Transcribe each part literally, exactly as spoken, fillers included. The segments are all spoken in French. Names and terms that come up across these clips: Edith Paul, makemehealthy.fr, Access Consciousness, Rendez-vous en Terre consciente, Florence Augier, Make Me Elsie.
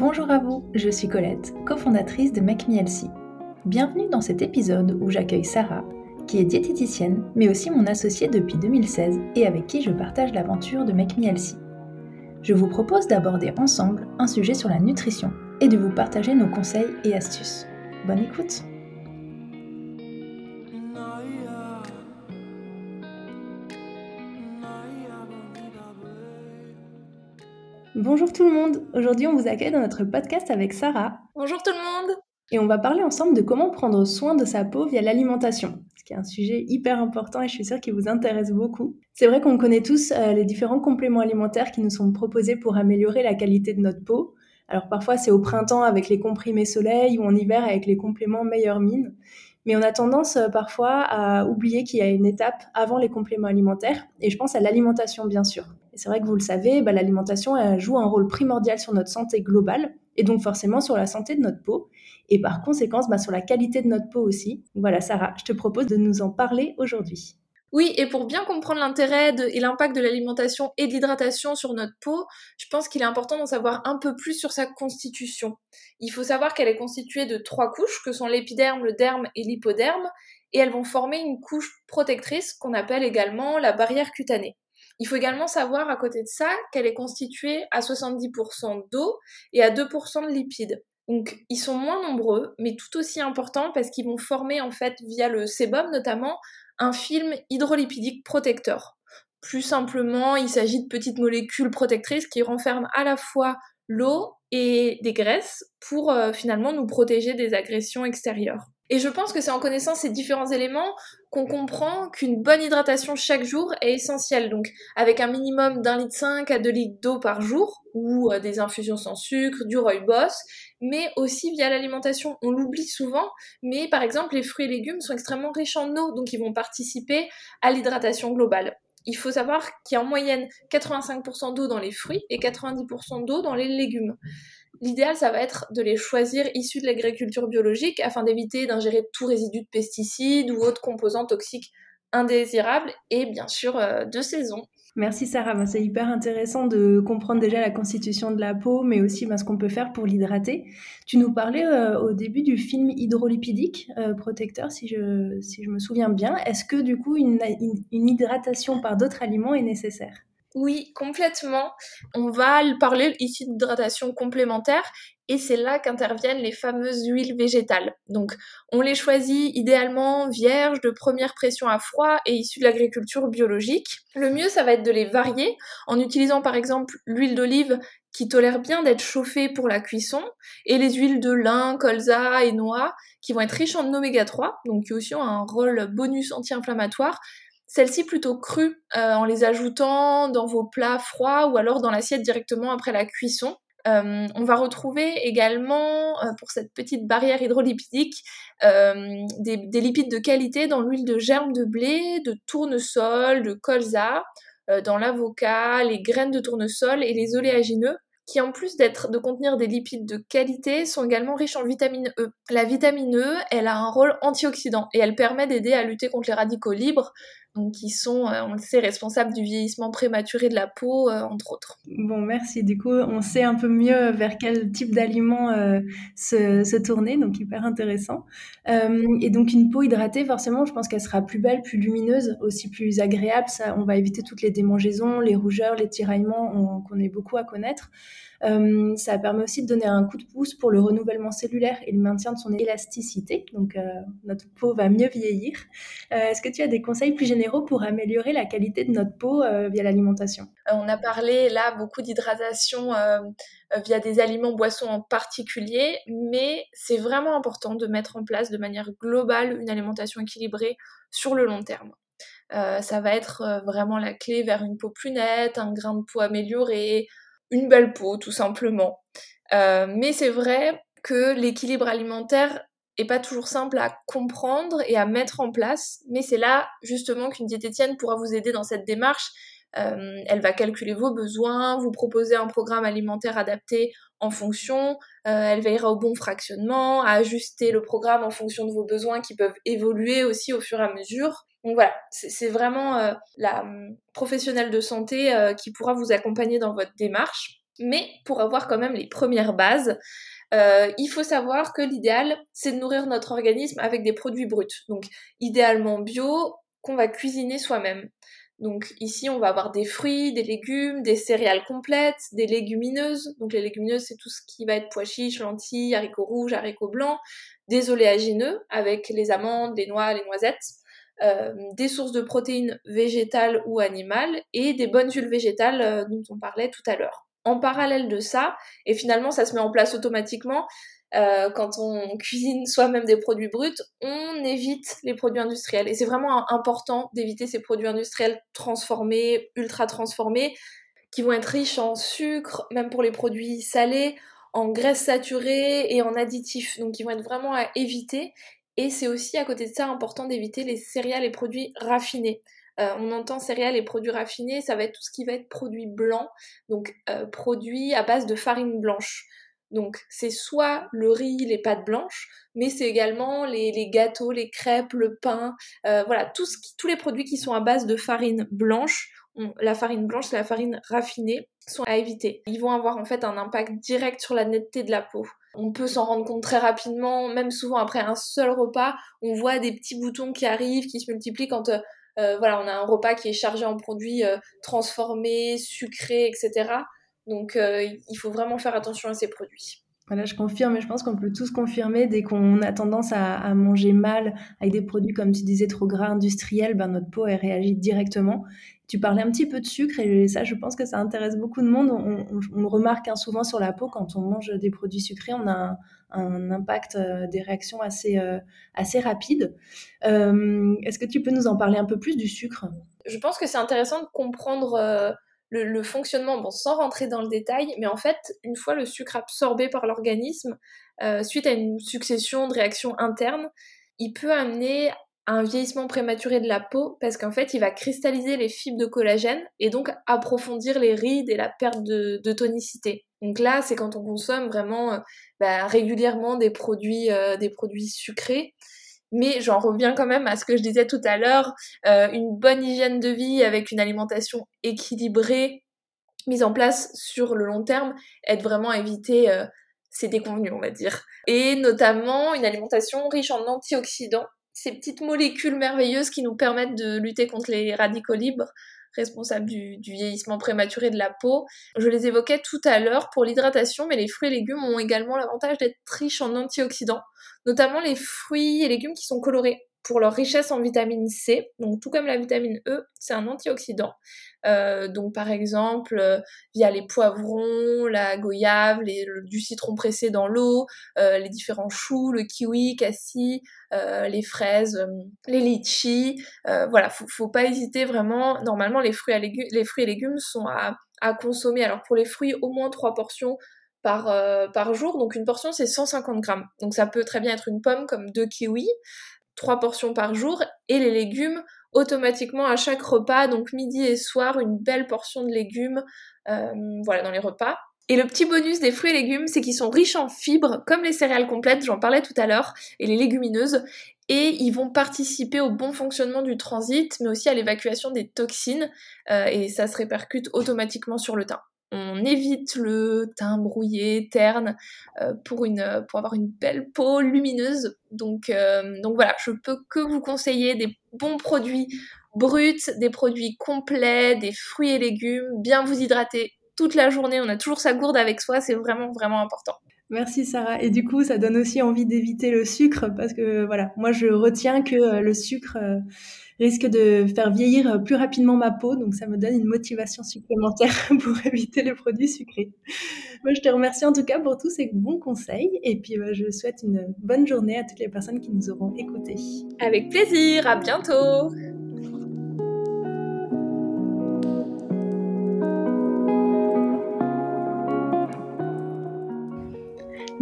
Bonjour à vous, je suis Colette, cofondatrice de Make Me Elsie. Bienvenue dans cet épisode où j'accueille Sarah, qui est diététicienne, mais aussi mon associée depuis deux mille seize et avec qui je partage l'aventure de Make Me Elsie. Je vous propose d'aborder ensemble un sujet sur la nutrition et de vous partager nos conseils et astuces. Bonne écoute! Bonjour tout le monde, aujourd'hui on vous accueille dans notre podcast avec Sarah. Bonjour tout le monde. Et on va parler ensemble de comment prendre soin de sa peau via l'alimentation, ce qui est un sujet hyper important et je suis sûre qu'il vous intéresse beaucoup. C'est vrai qu'on connaît tous euh, les différents compléments alimentaires qui nous sont proposés pour améliorer la qualité de notre peau. Alors parfois c'est au printemps avec les comprimés soleil ou en hiver avec les compléments meilleure mine. Mais on a tendance euh, parfois à oublier qu'il y a une étape avant les compléments alimentaires et je pense à l'alimentation bien sûr. Et c'est vrai que vous le savez, bah, l'alimentation elle joue un rôle primordial sur notre santé globale et donc forcément sur la santé de notre peau et par conséquence bah, sur la qualité de notre peau aussi. Voilà Sarah, je te propose de nous en parler aujourd'hui. Oui, et pour bien comprendre l'intérêt de, et l'impact de l'alimentation et de l'hydratation sur notre peau, je pense qu'il est important d'en savoir un peu plus sur sa constitution. Il faut savoir qu'elle est constituée de trois couches, que sont l'épiderme, le derme et l'hypoderme, et elles vont former une couche protectrice qu'on appelle également la barrière cutanée. Il faut également savoir à côté de ça qu'elle est constituée à soixante-dix pour cent d'eau et à deux pour cent de lipides. Donc ils sont moins nombreux, mais tout aussi importants parce qu'ils vont former en fait via le sébum notamment un film hydrolipidique protecteur. Plus simplement, il s'agit de petites molécules protectrices qui renferment à la fois l'eau et des graisses pour euh, finalement nous protéger des agressions extérieures. Et je pense que c'est en connaissant ces différents éléments qu'on comprend qu'une bonne hydratation chaque jour est essentielle. Donc avec un minimum d'un litre cinq à deux litres d'eau par jour, ou euh, des infusions sans sucre, du rooibos, mais aussi via l'alimentation. On l'oublie souvent, mais par exemple les fruits et légumes sont extrêmement riches en eau, donc ils vont participer à l'hydratation globale. Il faut savoir qu'il y a en moyenne quatre-vingt-cinq pour cent d'eau dans les fruits et quatre-vingt-dix pour cent d'eau dans les légumes. L'idéal, ça va être de les choisir issus de l'agriculture biologique afin d'éviter d'ingérer tout résidu de pesticides ou autres composants toxiques indésirables et bien sûr euh, de saison. Merci Sarah, ben, c'est hyper intéressant de comprendre déjà la constitution de la peau, mais aussi ben, ce qu'on peut faire pour l'hydrater. Tu nous parlais euh, au début du film hydrolipidique euh, protecteur, si je, si je me souviens bien. Est-ce que du coup une, une, une hydratation par d'autres aliments est nécessaire ? Oui, complètement. On va parler ici d'hydratation complémentaire et c'est là qu'interviennent les fameuses huiles végétales. Donc, on les choisit idéalement vierges, de première pression à froid et issues de l'agriculture biologique. Le mieux, ça va être de les varier en utilisant par exemple l'huile d'olive qui tolère bien d'être chauffée pour la cuisson et les huiles de lin, colza et noix qui vont être riches en oméga trois, donc qui aussi ont un rôle bonus anti-inflammatoire. Celles-ci plutôt crues, euh, en les ajoutant dans vos plats froids ou alors dans l'assiette directement après la cuisson. Euh, on va retrouver également, euh, pour cette petite barrière hydrolipidique, euh, des, des lipides de qualité dans l'huile de germe de blé, de tournesol, de colza, euh, dans l'avocat, les graines de tournesol et les oléagineux, qui en plus d'être, de contenir des lipides de qualité, sont également riches en vitamine E. La vitamine E, elle a un rôle antioxydant et elle permet d'aider à lutter contre les radicaux libres, donc qui sont, on le sait, responsables du vieillissement prématuré de la peau, entre autres. Bon, merci. Du coup, on sait un peu mieux vers quel type d'aliments euh, se, se tourner, donc hyper intéressant. Euh, et donc, une peau hydratée, forcément, je pense qu'elle sera plus belle, plus lumineuse, aussi plus agréable. Ça, on va éviter toutes les démangeaisons, les rougeurs, les tiraillements on, qu'on est beaucoup à connaître. Euh, ça permet aussi de donner un coup de pouce pour le renouvellement cellulaire et le maintien de son élasticité. Donc, euh, notre peau va mieux vieillir. Euh, est-ce que tu as des conseils plus généraux pour améliorer la qualité de notre peau euh, via l'alimentation ? On a parlé là beaucoup d'hydratation euh, via des aliments, boissons en particulier, mais c'est vraiment important de mettre en place de manière globale une alimentation équilibrée sur le long terme. Euh, ça va être vraiment la clé vers une peau plus nette, un grain de peau amélioré, une belle peau, tout simplement. Euh, mais c'est vrai que l'équilibre alimentaire n'est pas toujours simple à comprendre et à mettre en place, mais c'est là, justement, qu'une diététicienne pourra vous aider dans cette démarche. Euh, elle va calculer vos besoins, vous proposer un programme alimentaire adapté en fonction, euh, elle veillera au bon fractionnement, à ajuster le programme en fonction de vos besoins qui peuvent évoluer aussi au fur et à mesure. Donc voilà, c'est, c'est vraiment euh, la euh, professionnelle de santé euh, qui pourra vous accompagner dans votre démarche. mais pour avoir quand même les premières bases, euh, il faut savoir que l'idéal, c'est de nourrir notre organisme avec des produits bruts, donc idéalement bio, qu'on va cuisiner soi-même. Donc ici, on va avoir des fruits, des légumes, des céréales complètes, des légumineuses. Donc les légumineuses, c'est tout ce qui va être pois chiches, lentilles, haricots rouges, haricots blancs, des oléagineux avec les amandes, les noix, les noisettes, euh, des sources de protéines végétales ou animales et des bonnes huiles végétales euh, dont on parlait tout à l'heure. En parallèle de ça, et finalement ça se met en place automatiquement, Euh, quand on cuisine soi-même des produits bruts, on évite les produits industriels. Et c'est vraiment important d'éviter ces produits industriels transformés, ultra transformés, qui vont être riches en sucre, même pour les produits salés, en graisses saturées et en additifs. Donc ils vont être vraiment à éviter. Et c'est aussi, à côté de ça, important d'éviter les céréales et produits raffinés. Euh, on entend céréales et produits raffinés, ça va être tout ce qui va être produits blancs, donc euh, produits à base de farine blanche. Donc c'est soit le riz, les pâtes blanches, mais c'est également les, les gâteaux, les crêpes, le pain, euh, voilà, tout ce qui, tous les produits qui sont à base de farine blanche, on, la farine blanche et la farine raffinée sont à éviter. Ils vont avoir en fait un impact direct sur la netteté de la peau. On peut s'en rendre compte très rapidement, même souvent après un seul repas, on voit des petits boutons qui arrivent, qui se multiplient quand... Euh, euh, voilà, on a un repas qui est chargé en produits euh, transformés, sucrés, et cetera Donc, euh, il faut vraiment faire attention à ces produits. Voilà, je confirme, et je pense qu'on peut tous confirmer, dès qu'on a tendance à, à manger mal avec des produits, comme tu disais, trop gras, industriels, ben notre peau, elle réagit directement. Tu parlais un petit peu de sucre, et ça, je pense que ça intéresse beaucoup de monde. On, on, on le remarque hein, souvent sur la peau, quand on mange des produits sucrés, on a un, un impact, euh, des réactions assez, euh, assez rapides. Euh, est-ce que tu peux nous en parler un peu plus du sucre ? Je pense que c'est intéressant de comprendre... Euh... Le, le fonctionnement, bon, sans rentrer dans le détail, mais en fait, une fois le sucre absorbé par l'organisme, euh, suite à une succession de réactions internes, il peut amener à un vieillissement prématuré de la peau, parce qu'en fait, il va cristalliser les fibres de collagène et donc approfondir les rides et la perte de, de tonicité. Donc là, c'est quand on consomme vraiment euh, bah, régulièrement des produits, euh, des produits sucrés. Mais j'en reviens quand même à ce que je disais tout à l'heure, euh, une bonne hygiène de vie avec une alimentation équilibrée, mise en place sur le long terme, aide vraiment à éviter euh, ces déconvenues, on va dire. Et notamment une alimentation riche en antioxydants, ces petites molécules merveilleuses qui nous permettent de lutter contre les radicaux libres, responsables du, du vieillissement prématuré de la peau. Je les évoquais tout à l'heure pour l'hydratation, mais les fruits et légumes ont également l'avantage d'être riches en antioxydants, notamment les fruits et légumes qui sont colorés pour leur richesse en vitamine C. Donc tout comme la vitamine E, c'est un antioxydant. Euh, donc par exemple, euh, via les poivrons, la goyave, les, le, du citron pressé dans l'eau, euh, les différents choux, le kiwi, cassis, euh, les fraises, euh, les litchis. Euh, voilà, faut, faut pas hésiter vraiment. Normalement, les fruits, à légumes, les fruits et légumes sont à, à consommer. Alors pour les fruits, au moins trois portions par, euh, par jour. Donc une portion, c'est cent cinquante grammes. Donc ça peut très bien être une pomme comme deux kiwis. Trois portions par jour, et les légumes automatiquement à chaque repas, donc midi et soir, une belle portion de légumes euh, voilà, dans les repas. Et le petit bonus des fruits et légumes, c'est qu'ils sont riches en fibres, comme les céréales complètes, j'en parlais tout à l'heure, et les légumineuses, et ils vont participer au bon fonctionnement du transit, mais aussi à l'évacuation des toxines, euh, et ça se répercute automatiquement sur le teint. On évite le teint brouillé, terne, euh, pour, une, pour avoir une belle peau lumineuse. Donc, euh, donc voilà, je peux que vous conseiller des bons produits bruts, des produits complets, des fruits et légumes, bien vous hydrater toute la journée. On a toujours sa gourde avec soi, c'est vraiment, vraiment important. Merci Sarah. Et du coup, ça donne aussi envie d'éviter le sucre, parce que voilà, moi je retiens que le sucre risque de faire vieillir plus rapidement ma peau, donc ça me donne une motivation supplémentaire pour éviter les produits sucrés. Moi je te remercie en tout cas pour tous ces bons conseils, et puis je souhaite une bonne journée à toutes les personnes qui nous auront écoutés. Avec plaisir, à bientôt.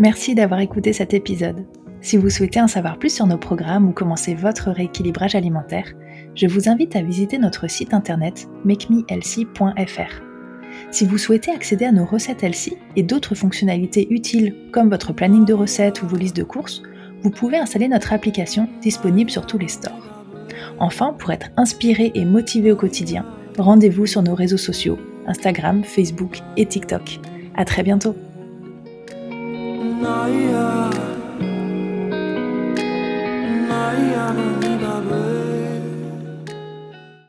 Merci d'avoir écouté cet épisode. Si vous souhaitez en savoir plus sur nos programmes ou commencer votre rééquilibrage alimentaire, je vous invite à visiter notre site internet make me healthy point f r. Si vous souhaitez accéder à nos recettes Healthy et d'autres fonctionnalités utiles comme votre planning de recettes ou vos listes de courses, vous pouvez installer notre application disponible sur tous les stores. Enfin, pour être inspiré et motivé au quotidien, rendez-vous sur nos réseaux sociaux, Instagram, Facebook et TikTok. À très bientôt.